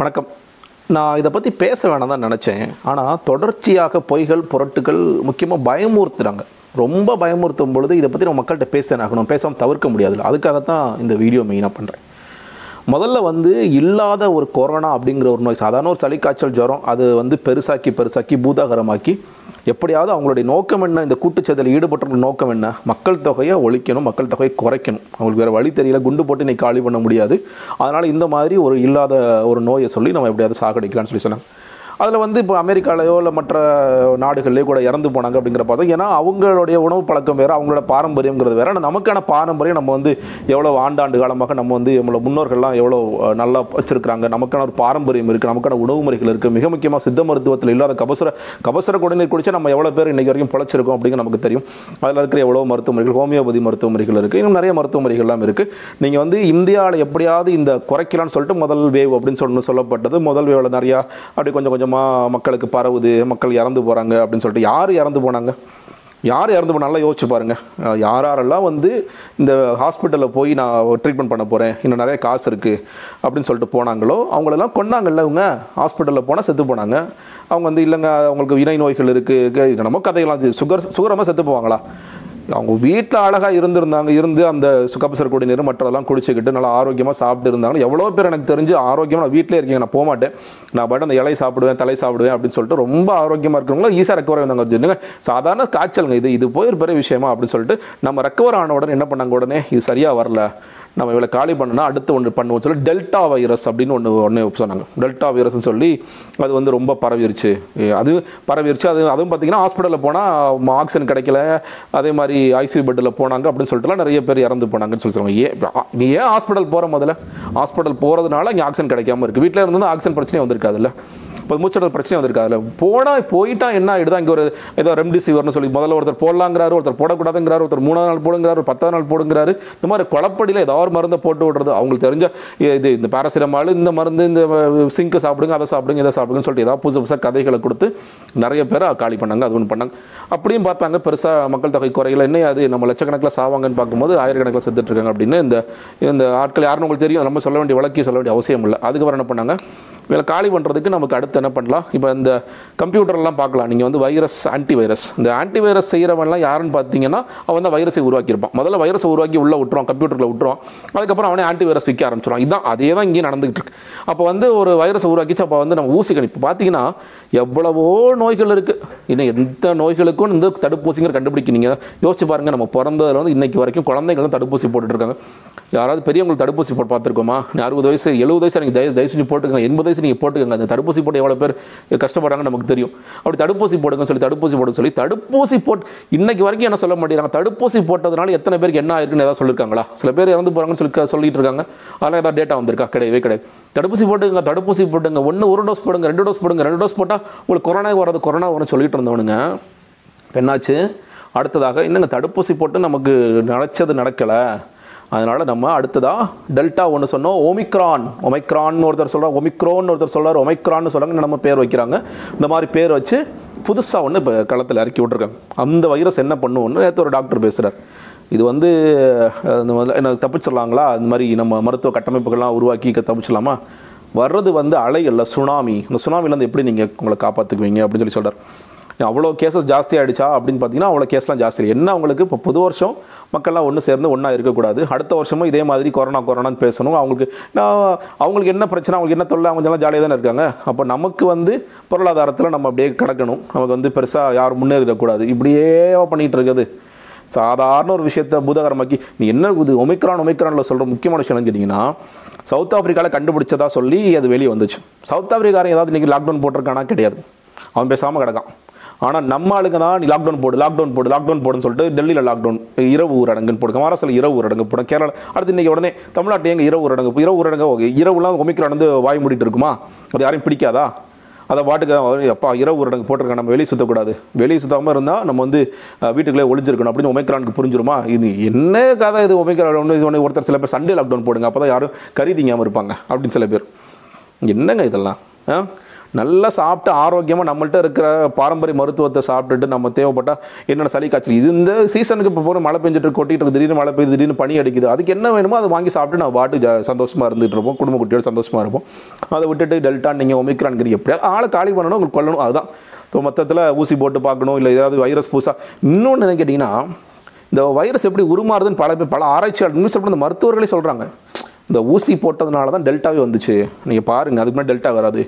வணக்கம். நான் இதை பற்றி பேச வேணாம் தான் நினச்சேன். ஆனால் தொடர்ச்சியாக பொய்கள் புரட்டுகள் முக்கியமாக பயமுறுத்துகிறாங்க. ரொம்ப பயமுறுத்தும் பொழுது இதை பற்றி நம்ம மக்கள்கிட்ட பேசணும், பேசாமல் தவிர்க்க முடியாதுல்ல. அதுக்காகத்தான் இந்த வீடியோ மெயினாக பண்ணுறேன். முதல்ல வந்து இல்லாத ஒரு கொரோனா அப்படிங்கிற ஒரு நோய், சாதாரண ஒரு சளி காய்ச்சல் ஜுரம், அது வந்து பெருசாக்கி பூதாகரமாக்கி எப்படியாவது அவங்களுடைய நோக்கம் என்ன, இந்த கூட்டுச்சதில் ஈடுபட்ட நோக்கம் என்ன, மக்கள் தொகையை ஒழிக்கணும், மக்கள் தொகையை குறைக்கணும். அவங்களுக்கு வேறு வழி தெரியல, குண்டு போட்டு இன்றைக்கி காலி பண்ண முடியாது, அதனால் இந்த மாதிரி ஒரு இல்லாத ஒரு நோயை சொல்லி நம்ம எப்படியாவது சாகடிக்கலாம்னு சொல்லி சொன்னாங்க. அதில் வந்து இப்போ அமெரிக்காலையோ இல்லை மற்ற நாடுகள்லேயோ கூட இறந்து போனாங்க அப்படிங்கிற பார்த்தோம். ஏன்னா அவங்களுடைய உணவு பழக்கம் வேறு, அவங்களோட பாரம்பரியங்கிறது வேறு. ஆனால் நமக்கான பாரம்பரியம் நம்ம வந்து எவ்வளோ ஆண்டாண்டு காலமாக நம்ம வந்து நம்மளோட முன்னோர்கள்லாம் எவ்வளோ நல்லா வச்சுருக்கிறாங்க, நமக்கான ஒரு பாரம்பரியம் இருக்குது, நமக்கான உணவு முறைகள் இருக்குது. மிக முக்கியமாக சித்த மருத்துவத்தில் இல்லாத கபசுர குடிநீர் குடித்தா நம்ம எவ்வளோ பேர் இன்றைக்கு வரைக்கும் பிழைச்சிருக்கோம் அப்படிங்கிற நமக்கு தெரியும். அதில் இருக்கிற எவ்வளோ மருத்துவ முறைகள், ஹோமியோபதி மருத்துவ முறைகள் இருக்குது, இன்னும் நிறைய மருத்துவ முறைகள்லாம் இருக்குது. நீங்கள் வந்து இந்தியாவில் எப்படியாவது இந்த குறைக்கலான்னு சொல்லிட்டு முதல் வேவ் அப்படின்னு சொல்லப்பட்டது. முதல் வேவில் நிறையா அப்படி கொஞ்சம் கொஞ்சம் மக்களுக்கு பரவுது, மக்கள் இறந்து போகிறாங்க அப்படின்னு சொல்லிட்டு. யார் இறந்து போனாலும் யோசிச்சு பாருங்கள். யாரெல்லாம் வந்து இந்த ஹாஸ்பிட்டலில் போய் நான் ட்ரீட்மெண்ட் பண்ண போகிறேன், இன்னும் நிறைய காசு இருக்குது அப்படின்னு சொல்லிட்டு போனாங்களோ அவங்களெல்லாம் கொன்னாங்கல்ல. அவங்க ஹாஸ்பிட்டலில் போனால் செத்து போனாங்க. அவங்க வந்து இல்லைங்க அவங்களுக்கு இணை நோய்கள் இருக்குது, நம்ம கதையெல்லாம் சுகரமாக செத்து போவாங்களா? அவங்க வீட்டில் அழகாக இருந்து அந்த கபசுர குடிநீர் மற்றதெல்லாம் குடிச்சுக்கிட்டு நல்லா ஆரோக்கியமாக சாப்பிட்டு இருந்தாங்க. எவ்வளோ பேர் எனக்கு தெரிஞ்சு ஆரோக்கியமாக நான் வீட்டிலே இருக்கீங்க, நான் போகமாட்டேன், நான் பாட்டு அந்த இலை சாப்பிடுவேன், தலை சாப்பிடுவேன் அப்படின்னு சொல்லிட்டு ரொம்ப ஆரோக்கியமாக இருக்கிறவங்களும் ஈஸியாக ரெக்கவர் ஆகிருந்தாங்க. சொல்லுங்க, சாதாரண காய்ச்சலுங்க இது போய் ஒரு பெரிய விஷயமா அப்படின்னு சொல்லிட்டு நம்ம ரெக்கவர் ஆன உடனே என்ன பண்ணாங்க, உடனே இது சரியாக வரல, நம்ம இவ்வளோ காலி பண்ணோன்னா அடுத்து ஒன்று பண்ணுவோம் சொல்லி டெல்டா வைரஸ் அப்படின்னு ஒன்று சொன்னாங்க. டெல்டா வைரஸ்ன்னு சொல்லி அது வந்து ரொம்ப பரவிருச்சு. அதுவும் பார்த்திங்கன்னா ஹாஸ்பிட்டலில் போனால் ஆக்சிஜன் கிடைக்கல, அதே மாதிரி ஐசியூ பெட்டில் போனாங்க அப்படின்னு சொல்லிட்டுலாம் நிறைய பேர் இறந்து போனாங்கன்னு சொல்லி சொல்லுவாங்க. ஏன் ஹாஸ்பிட்டல் போகிற, முதல்ல ஹாஸ்பிட்டல் போகிறதுனால இங்கே ஆக்சிஜன் கிடைக்காமல் இருக்குது. வீட்டில் இருந்தால் ஆக்சிஜன் பிரச்சனையும் வந்திருக்காதுல்ல, இப்போ மூச்சடல் பிரச்சனையும் வந்திருக்காதுல்ல. போயிட்டால் என்ன ஆகிடுது, அங்கே ஒரு ஏதோ ரெம்டிசிவர்னு சொல்லி முதல்ல ஒருத்தர் போடலாங்கிறாரு, ஒருத்தர் போடக்கூடாதுங்கிறாரு, ஒருத்தர் 3 நாள் போடுங்கிறாரு, ஒரு 10வது நாள் போடுங்கிறாரு. இந்த மாதிரி குழப்படியில் ஏதாவது மருந்தை போட்டு விடுறது. அவங்களுக்கு தெரிஞ்ச இது இந்த பாராசிட்டமால், இந்த மருந்து, இந்த சிங்க்கு சாப்பிடுங்க, அதை சாப்பிடுங்க, இதை சாப்பிடுங்கன்னு சொல்லிட்டு ஏதாவது புதுசாக கதைகளை கொடுத்து நிறைய பேர் காலி பண்ணாங்க, அது ஒன்று பண்ணாங்க. அப்படியும் பார்த்தாங்க பெருசாக மக்கள் தொகை குறையில, என்ன அது நம்ம லட்சக்கணக்கில் சாவாங்கன்னு பார்க்கும்போது ஆயிரக்கணக்கில் செத்துட்டு இருக்காங்க அப்படின்னு இந்த ஆட்கள் யாருன்னு உங்களுக்கு தெரியும். நம்ம சொல்ல வேண்டிய வழக்கி சொல்ல வேண்டிய அவசியம் இல்லை. அதுக்கப்புறம் என்ன பண்ணாங்க, இதில் காலி பண்ணுறதுக்கு நமக்கு அடுத்து என்ன பண்ணலாம், இப்போ இந்த கம்ப்யூட்டர்லாம் பார்க்கலாம். நீங்கள் வந்து வைரஸ், ஆன்டிவைரஸ், இந்த ஆன்டிவைரஸ் செய்கிறவன்லாம் யாருன்னு பார்த்தீங்கன்னா அவன் தான் வைரஸை உருவாக்கியிருப்பான். முதல்ல வைரஸை உருவாக்கி உள்ளே விட்டுருவான், கம்ப்யூட்டரில் விட்டுருவான், அதுக்கப்புறம் அவனே ஆன்டிவைரஸ் விற்க ஆரம்பிச்சிடும். இதுதான் அதே தான் இங்கேயும் நடந்துகிட்டு இருக்கு. அப்போ வந்து ஒரு வைரஸை உருவாக்கிச்சு. அப்போ வந்து நம்ம ஊசி கணிப்பு பார்த்தீங்கன்னா எவ்வளவோ நோய்கள் இருக்குது. இன்னும் எந்த நோய்களுக்கும் இந்த தடுப்பூசிங்கிற கண்டுபிடிக்கிறீங்க. யோசிச்சு பாருங்கள், நம்ம பிறந்ததில் வந்து இன்றைக்கி வரைக்கும் குழந்தைகள் தான் தடுப்பூசி போட்டுட்ருக்காங்க. யாராவது பெரியவங்களுக்கு தடுப்பூசி போட்டு பார்த்துருக்கோமா? 60 வயசு 70 வயசு எனக்கு தயவு செஞ்சு போட்டுக்கோங்க, 80 வயசு நீங்கள் போட்டுக்கோங்க. அந்த தடுப்பூசி போட்டு எவ்வளோ பேர் கஷ்டப்படுறாங்கன்னு நமக்கு தெரியும். அப்படி தடுப்பூசி போடுங்கன்னு சொல்லி தடுப்பூசி போட்டு இன்றைக்கு வரைக்கும் என்ன சொல்ல மாட்டேங்கிறாங்க, தடுப்பூசி போட்டதுனால எத்தனை பேருக்கு என்ன ஆயிருக்குன்னு ஏதாவது சொல்லியிருக்காங்களா? சில பேர் இறந்து போகிறாங்கன்னு சொல்லிட்டு இருக்காங்க. அதெல்லாம் ஏதாவது டேட்டா வந்திருக்கா? கிடையாது. தடுப்பூசி போட்டுங்க, ஒரு டோஸ் போடுங்க, 2 டோஸ் போடுங்க, 2 டோஸ் போட்டால் உங்களுக்கு கொரோனா வரும்னு சொல்லிட்டு இருந்தவனுங்க என்னாச்சு? அடுத்ததாக இன்னுங்க தடுப்பூசி போட்டு நமக்கு நினச்சது நடக்கலை, அதனால் நம்ம அடுத்ததாக டெல்டா ஒன்று சொன்னோம், ஒமைக்ரான் ஒருத்தர் சொல்கிறார், ஒமிக்ரோன்னு ஒருத்தர் சொல்கிறார், ஒமைக்ரான்னு சொல்கிறாங்க, நம்ம பேர் வைக்கிறாங்க. இந்த மாதிரி பேர் வச்சு புதுசாக ஒன்று இப்போ களத்தில் இறக்கி விட்ருக்காங்க. அந்த வைரஸ் என்ன பண்ணுவோன்னு நேற்று ஒரு டாக்டர் பேசுகிறார். இது வந்து என்ன தப்பிச்சிடலாங்களா, இந்த மாதிரி நம்ம மருத்துவ கட்டமைப்புகள்லாம் உருவாக்கி தப்பிச்சிடலாமா? வர்றது வந்து அலை இல்லை, சுனாமி. இந்த சுனாமிலேருந்து எப்படி நீங்கள் உங்களை காப்பாற்றுக்குவீங்க அப்படின்னு சொல்லி சொல்கிறார். அவ்வளோ கேஸஸ் ஜாஸ்தி ஆகிடுச்சா அப்படின்னு பார்த்தீங்கன்னா அவ்வளோ கேஸ்லாம் ஜாஸ்தி இல்லை. என்ன அவங்களுக்கு இப்போ புது வருஷம் மக்கள்லாம் ஒன்று சேர்ந்து ஒன்றா இருக்கக்கூடாது, அடுத்த வருஷமும் இதே மாதிரி கொரோனான்னு பேசணும். அவங்களுக்கு என்ன பிரச்சனை, அவங்களுக்கு என்ன தொல்லை, அவங்கெல்லாம் ஜாலியாக தானே இருக்காங்க. அப்போ நமக்கு வந்து பொருளாதாரத்தில் நம்ம அப்படியே கிடக்கணும், நமக்கு வந்து பெருசாக யாரும் முன்னேறிடக்கூடாது. இப்படியே பண்ணிகிட்டு இருக்குது. சாதாரண ஒரு விஷயத்தை பூதாகரமாக்கி நீ என்ன இது ஒமைக்ரானில் சொல்கிற முக்கியமான விஷயம் என்னன்னு கேட்டிங்கன்னா, சவுத் ஆஃப்ரிக்காவில் கண்டுபிடிச்சதா சொல்லி அது வெளியே வந்துச்சு. சவுத் ஆஃப்ரிக்காரன் ஏதாவது இன்றைக்கி லாக்டவுன் போட்டிருக்கானா? கிடையாது, அவன் பேசாமல் கிடக்கான். ஆனால் நம்ம ஆளுங்க தான் நீ லாக்டவுன் போடுன்னு சொல்லிட்டு டெல்லியில் லாக்டவுன், இரவு ஊரடங்குன்னு போடுங்க, மகாராஷ்டிராவில் இரவு ஊரடங்கு போடும், கேரளா, அடுத்து இன்றைக்கி உடனே தமிழ்நாட்டில் எங்கே இரவு ஊரடங்கு ஓகே, இரவுலாம் ஒமிக்ரான் வந்து வாய் மூடிட்டு இருக்குமா? அது யாரையும் பிடிக்காதா? அதை பாட்டுக்கு அப்பா இரவு ஊரடங்கு போட்டிருக்கேன், நம்ம வெளியே சுற்றக்கூடாது, வெளியே சுற்றாமல் இருந்தால் நம்ம வந்து வீட்டுக்குள்ளே ஒழிஞ்சிருக்கணும் அப்படின்னு ஒமைக்ரானுக்கு புரிஞ்சிருமா? இது என்ன கதை இது ஒமைக்ரான்? ஒருத்தர் சில பேர் சண்டே லாக்டவுன் போடுங்க, அப்போ தான் யாரும் கருதிங்காமல் இருப்பாங்க அப்படின்னு சில பேர். என்னங்க இதெல்லாம்? நல்லா சாப்பிட்டு ஆரோக்கியமாக நம்மள்கிட்ட இருக்கிற பாரம்பரிய மருத்துவத்தை சாப்பிட்டுட்டு நம்ம தேவைப்பட்டால் என்னென்ன சளி காய்ச்சல் இது இந்த சீசனுக்கு இப்போ போகிற மழை பெஞ்சிட்டு கொட்டிகிட்டு இருக்குது, திடீர்னு மழை பெய்யுது, திடீர்னு பனி அடிக்குது, அதுக்கு என்ன வேணுமோ அதை வாங்கி சாப்பிட்டு நம்ம பாட்டு சந்தோஷமாக இருந்துகிட்டு இருப்போம், குடும்ப குட்டியோடு சந்தோஷமாக இருப்போம். அதை விட்டுட்டு டெல்டா நீங்கள் ஒமிக்ரான்ங்கிறீங்க எப்படியாவது ஆளை காலி பண்ணணும், உங்களுக்கு கொள்ளணும். அதுதான் இப்போ மொத்தத்தில் ஊசி போட்டு பார்க்கணும், இல்லை ஏதாவது வைரஸ் புதுசாக இன்னொன்று என்ன கேட்டிங்கன்னா இந்த வைரஸ் எப்படி உருமாறுதுன்னு பல ஆராய்ச்சியாளர் நியூஸ் பண்ண மருத்துவர்களே சொல்கிறாங்க. இந்த ஊசி போட்டதுனால தான் டெல்டாவே வந்துச்சு, நீங்கள் பாருங்கள், அதுக்கு முன்னாடி டெல்டா வராது,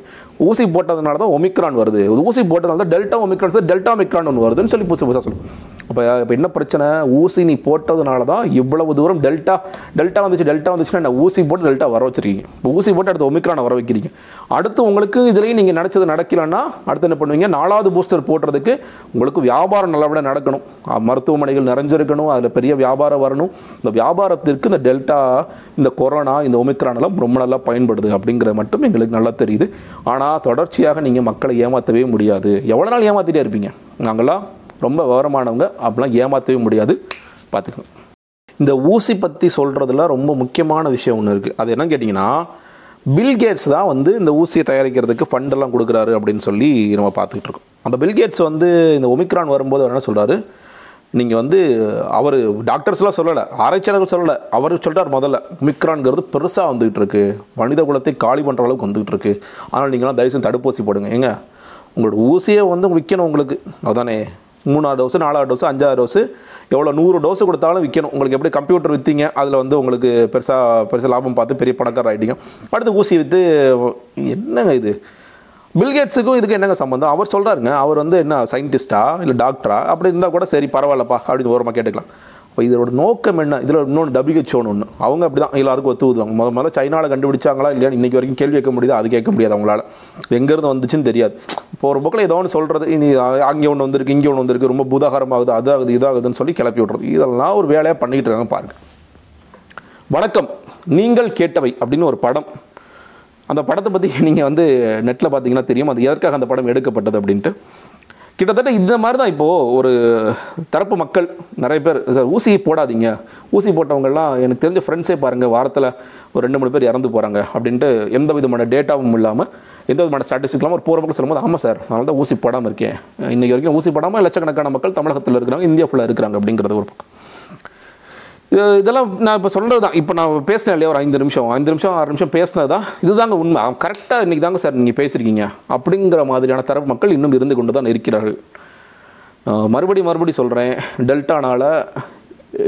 ஊசி போட்டதுனால தான் ஒமிக்ரான் வருது, ஊசி போட்டதுனால தான் டெல்டா ஒமிக்ரான் வருது, டெல்டா ஒமிக்ரான் ஒன்று வருதுன்னு சொல்லி புதுசாக சொல்லும். இப்போ என்ன பிரச்சனை, ஊசி நீ போட்டதுனால தான் இவ்வளவு தூரம் டெல்டா வந்துச்சு. டெல்டா வந்துச்சுன்னா நான் ஊசி போட்டு டெல்டா வர வச்சிருக்கீங்க, இப்போ ஊசி போட்டு அடுத்து ஒமிக்ரானை வர வைக்கிறீங்க. அடுத்து உங்களுக்கு இதுலேயும் நீங்கள் நினச்சது நடக்கலன்னா அடுத்து என்ன பண்ணுவீங்க, 4வது பூஸ்டர் போடுறதுக்கு உங்களுக்கு வியாபாரம் நல்லபடியாக நடக்கணும், மருத்துவமனைகள் நிறைஞ்சிருக்கணும், அதில் பெரிய வியாபாரம் வரணும். இந்த வியாபாரத்திற்கு இந்த டெல்டா, இந்த கொரோனா, இந்த ஒமிக்ரானெல்லாம் ரொம்ப நல்லா பயன்படுது அப்படிங்கிறது மட்டும் எங்களுக்கு நல்லா தெரியுது. ஆனால் தொடர்ச்சியாக நீங்கள் மக்களை ஏமாற்றவே முடியாது, எவ்வளோ நாள் ஏமாற்றிட்டே இருப்பீங்க, நாங்களாம் ரொம்ப விவரமானவங்க அப்படிலாம் ஏமாற்றவே முடியாது, பார்த்துக்கோங்க. இந்த ஊசி பற்றி சொல்கிறதுல ரொம்ப முக்கியமான விஷயம் ஒன்று இருக்குது, அது என்னன்னு கேட்டிங்கன்னா பில்கேட்ஸ் தான் இந்த ஊசியை தயாரிக்கிறதுக்கு ஃபண்டெல்லாம் கொடுக்குறாரு அப்படின்னு சொல்லி நம்ம பார்த்துக்கிட்டு இருக்கோம். அந்த பில்கேட்ஸ் இந்த ஒமிக்ரான் வரும்போது என்ன சொல்கிறாரு, நீங்கள் அவர் டாக்டர்ஸ்லாம் சொல்லலை, ஆராய்ச்சியாளர்கள் சொல்லலை, அவர் சொல்லிட்டார் முதல்ல ஒமிக்ரான்ங்கிறது பெருசாக வந்துகிட்டு இருக்குது, மனித குலத்தை காலி பண்ணுற அளவுக்கு வந்துகிட்டு இருக்குது, ஆனால் நீங்களாம் தயவுசெய்து தடுப்பூசி போடுங்க. ஏங்க உங்களோட ஊசியை விற்கணும் உங்களுக்கு, அதுதானே 3வது டோஸு, 4வது டோஸு, 5வது டோஸு, எவ்வளோ 100 டோஸு கொடுத்தாலும் விற்கணும். உங்களுக்கு எப்படி கம்ப்யூட்டர் விற்றீங்க, அதில் உங்களுக்கு பெருசாக லாபம் பார்த்து பெரிய பணக்காரர் ஆகிட்டீங்க, அடுத்து ஊசியை விற்று என்னங்க இது, பில்கேட்ஸுக்கும் இதுக்கு என்னங்க சம்மந்தம்? அவர் சொல்கிறாருங்க, அவர் என்ன சயின்டிஸ்ட்டா இல்லை டாக்டரா அப்படி இருந்தால் கூட சரி பரவாயில்லப்பா அப்படின்னு ஓரமாக கேட்டுக்கலாம். அப்போ இதோட நோக்கம் என்ன? இதில் இன்னொன்று WHO ஒன்று, அவங்க அப்படி தான் எல்லாருக்கும் ஒத்து ஊதுவாங்க. முதல்ல சைனாவில் கண்டுபிடிச்சாங்களா இல்லையான்னு இன்றைக்கி வரைக்கும் கேள்வி கேட்க முடியாது, அது கேட்க முடியாது அவங்களால, எங்கேருந்து வந்துச்சுன்னு தெரியாது. இப்போ ஒரு புக்கில் ஏதோ ஒன்று சொல்கிறது, இனி அங்கே ஒன்று வந்திருக்கு, இங்கே ஒன்று வந்திருக்கு, ரொம்ப பூதாகரமாகுது, அதாகுது இதாகுதுன்னு சொல்லி கிளப்பி விட்றது, இதெல்லாம் ஒரு வேலையாக பண்ணிக்கிட்டு இருக்காங்க பாருங்கள். வணக்கம், நீங்கள் கேட்டவை அப்படின்னு ஒரு படம், அந்த படத்தை பற்றி நீங்கள் நெட்டில் பார்த்தீங்கன்னா தெரியும் அது எதற்காக அந்த படம் எடுக்கப்பட்டது அப்படின்ட்டு. கிட்டத்தட்ட இந்த மாதிரி தான் இப்போது ஒரு தரப்பு மக்கள் நிறைய பேர், சார் ஊசியை போடாதீங்க, ஊசி போட்டவங்கள்லாம் எனக்கு தெரிஞ்ச ஃப்ரெண்ட்ஸே பாருங்கள் வாரத்தில் ஒரு 2-3 பேர் இறந்து போகிறாங்க அப்படின்ட்டு எந்த விதமான டேட்டாவும் இல்லாமல், எந்த விதமான ஸ்டாட்டிஸ்டிக் இல்லாமல் ஒரு போகிற மக்கள் சொல்லும்போது ஆமாம் சார் அதனால தான் ஊசி போடாமல் இருக்கேன், இன்றைக்கி வரைக்கும் ஊசி போடாமல் லட்சக்கணக்கான மக்கள் தமிழகத்தில் இருக்கிறாங்க, இந்தியா ஃபுல்லாக இருக்கிறாங்க அப்படிங்கிறது ஒரு பக்கம். இதெல்லாம் நான் இப்போ சொல்கிறது தான், இப்போ நான் பேசினேன் இல்லையா, ஒரு 5 நிமிஷம் 6 நிமிஷம் பேசினதான் இதுதாங்க உண்மை, கரெக்டாக இன்றைக்கி தாங்க சார் நீங்கள் பேசுகிறீங்க அப்படிங்கிற மாதிரியான தரப்பு மக்கள் இன்னும் இருந்து கொண்டு தான் இருக்கிறார்கள். மறுபடி சொல்கிறேன், டெல்டானால்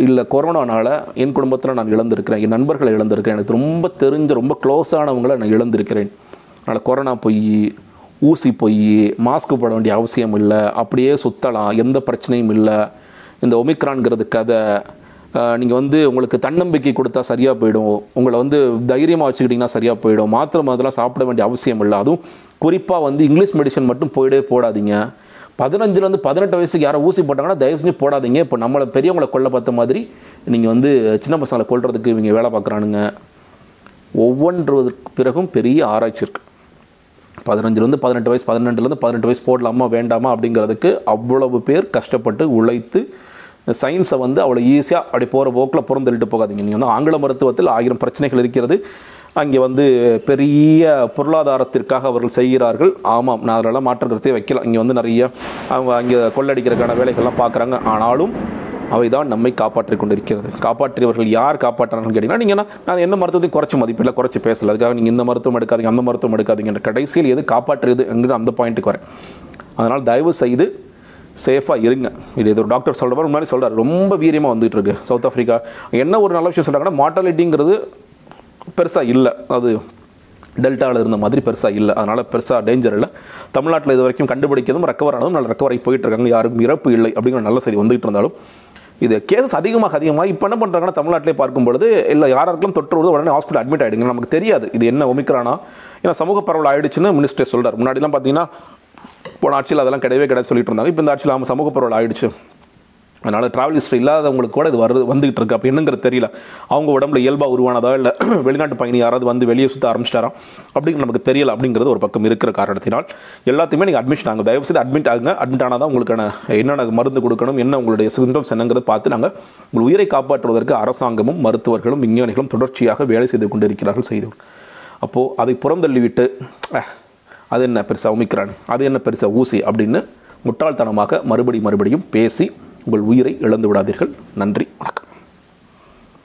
இல்லை கொரோனானால் என் குடும்பத்தில் நான் இழந்திருக்கிறேன், என் நண்பர்களை இழந்திருக்கிறேன், எனக்கு ரொம்ப தெரிஞ்ச ரொம்ப க்ளோஸானவங்களை நான் இழந்திருக்கிறேன். அதனால் கொரோனா போய் ஊசி போய் மாஸ்க்கு போட வேண்டிய அவசியம் இல்லை, அப்படியே சுற்றலாம், எந்த பிரச்சனையும் இல்லை. இந்த ஒமிக்ரான்கிறது கதை, நீங்கள் உங்களுக்கு தன்னம்பிக்கை கொடுத்தா சரியாக போயிடும், உங்களை தைரியமாக வச்சுக்கிட்டிங்கன்னா சரியாக போயிடும், மாத்திரை மாதிரிலாம் சாப்பிட வேண்டிய அவசியம் இல்லை, அதுவும் குறிப்பாக இங்கிலீஷ் மெடிசன் மட்டும் போடாதீங்க. 15-18 வயசுக்கு யாரும் ஊசி போட்டாங்கன்னா தயவு செஞ்சு போடாதீங்க. இப்போ நம்மளை பெரியவங்களை கொல்ல பார்த்த மாதிரி நீங்கள் சின்ன பசங்களை கொல்றதுக்கு இவங்க வேலை பார்க்குறானுங்க. ஒவ்வொன்றுவதற்கு பிறகும் பெரிய ஆராய்ச்சி இருக்குது. 15-18 வயசு, 18-18 வயசு போடலாமா வேண்டாமா அப்படிங்கிறதுக்கு அவ்வளவு பேர் கஷ்டப்பட்டு உழைத்து சயின்ஸை அவ்வளோ ஈஸியாக அப்படி போகிற போக்கில் புறந்தள்ளிட்டு போகாதீங்க. நீங்கள் ஆங்கில மருத்துவத்தில் 1000 பிரச்சனைகள் இருக்கிறது, அங்கே பெரிய பொருளாதாரத்திற்காக அவர்கள் செய்கிறார்கள். ஆமாம், நான் அதெல்லாம் மாற்றுக்கிறதே வைக்கலாம். இங்கே நிறைய அவங்க அங்கே கொள்ளடிக்கிறதுக்கான வேலைகள்லாம் பார்க்குறாங்க. ஆனாலும் அவை தான் நம்மை காப்பாற்றி கொண்டிருக்கிறது. காப்பாற்றியவர்கள் யார் காப்பாற்றுறாங்கன்னு கேட்டிங்கன்னா, நீங்கள் நான் எந்த மருத்துவத்தையும் குறைச்சி மதிப்பில் குறைச்சி பேசல, அதுக்காக நீங்கள் இந்த மருத்துவம் எடுக்காதீங்க அந்த மருத்துவம் எடுக்காதீங்கன்ற கடைசியில் எது காப்பாற்றுறது என்கிற அந்த பாயிண்ட்டுக்கு வரேன். அதனால் தயவு செய்து சேஃபாக இருங்க. இது ஒரு டாக்டர் சொல்கிறப்ப முன்னாடி சொல்கிறார், ரொம்ப வீரியமாக வந்துகிட்டு இருக்கு சவுத் ஆஃப்ரிக்கா. என்ன ஒரு நல்ல விஷயம் சொல்கிறாங்கன்னா, மார்டாலிட்டிங்கிறது பெருசாக இல்லை, அது டெல்டாவில் இருந்த மாதிரி பெருசாக இல்லை, அதனால் பெருசாக டேஞ்சர் இல்லை. தமிழ்நாட்டில் இது வரைக்கும் கண்டுபிடிக்கிறதும் ரெக்கவர் ஆனதும் நல்ல ரெக்கவரை போயிட்டுருக்காங்க, யாருக்கும் இறப்பு இல்லை அப்படிங்கிற நல்ல செய்தி வந்துகிட்டு இருந்தாலும் இது கேசஸ் அதிகமாக இப்போ என்ன பண்ணுறாங்கன்னா, தமிழ்நாட்டிலே பார்க்கும்பொழுது இல்லை யாராருக்கும் தொற்று வருது உடனே ஹாஸ்பிட்டல் அட்மிட் ஆகிடுங்க. நமக்கு தெரியாது இது என்ன ஒமிக்ரானா, ஏன்னா சமூக பரவல் ஆகிடுச்சுன்னு மினிஸ்டர் சொல்கிறார். முன்னாடிலாம் பார்த்தீங்கன்னா போன ஆட்சியில் அதெல்லாம் கிடையாது சொல்லிட்டு இருந்தாங்க. இப்போ இந்த ஆட்சியில் ஆமாம் சமூக பரவல் ஆகிடுச்சு, அதனால் ட்ராவல் ஹிஸ்ட்ரி இல்லாதவங்களுக்கு கூட இது வந்துகிட்டு இருக்கு. அப்போ என்னங்கிறது தெரியல, அவங்க உடம்புல இயல்பாக உருவானதா இல்லை வெளிநாட்டு பயணி யாராவது வெளியே சுற்ற ஆரம்பிச்சிட்டாரா அப்படிங்கிறது நமக்கு தெரியல. அப்படிங்கிறது ஒரு பக்கம் இருக்கிற காரணத்தினால் எல்லாத்தையுமே நீங்கள் அட்மிஷன் ஆகுங்க, தயவுசெய்து அட்மிட் ஆகுங்க. அட்மிட் ஆனால் தான் உங்களுக்கான என்னென்ன மருந்து கொடுக்கணும், என்ன உங்களுடைய சிம்டம்ஸ் என்னங்கிறத பார்த்து நாங்கள் உங்கள் உயிரை காப்பாற்றுவதற்கு அரசாங்கமும் மருத்துவர்களும் விஞ்ஞானிகளும் தொடர்ச்சியாக வேலை செய்து கொண்டு இருக்கிறார்கள். அப்போது அதை புறந்தள்ளிவிட்டு அது என்ன பெருசாக ஒமிக்ரான், அது என்ன பெருசாக ஊசி அப்படின்னு முட்டாள்தனமாக மறுபடியும் பேசி உங்கள் உயிரை இழந்து விடாதீர்கள். நன்றி, வணக்கம்.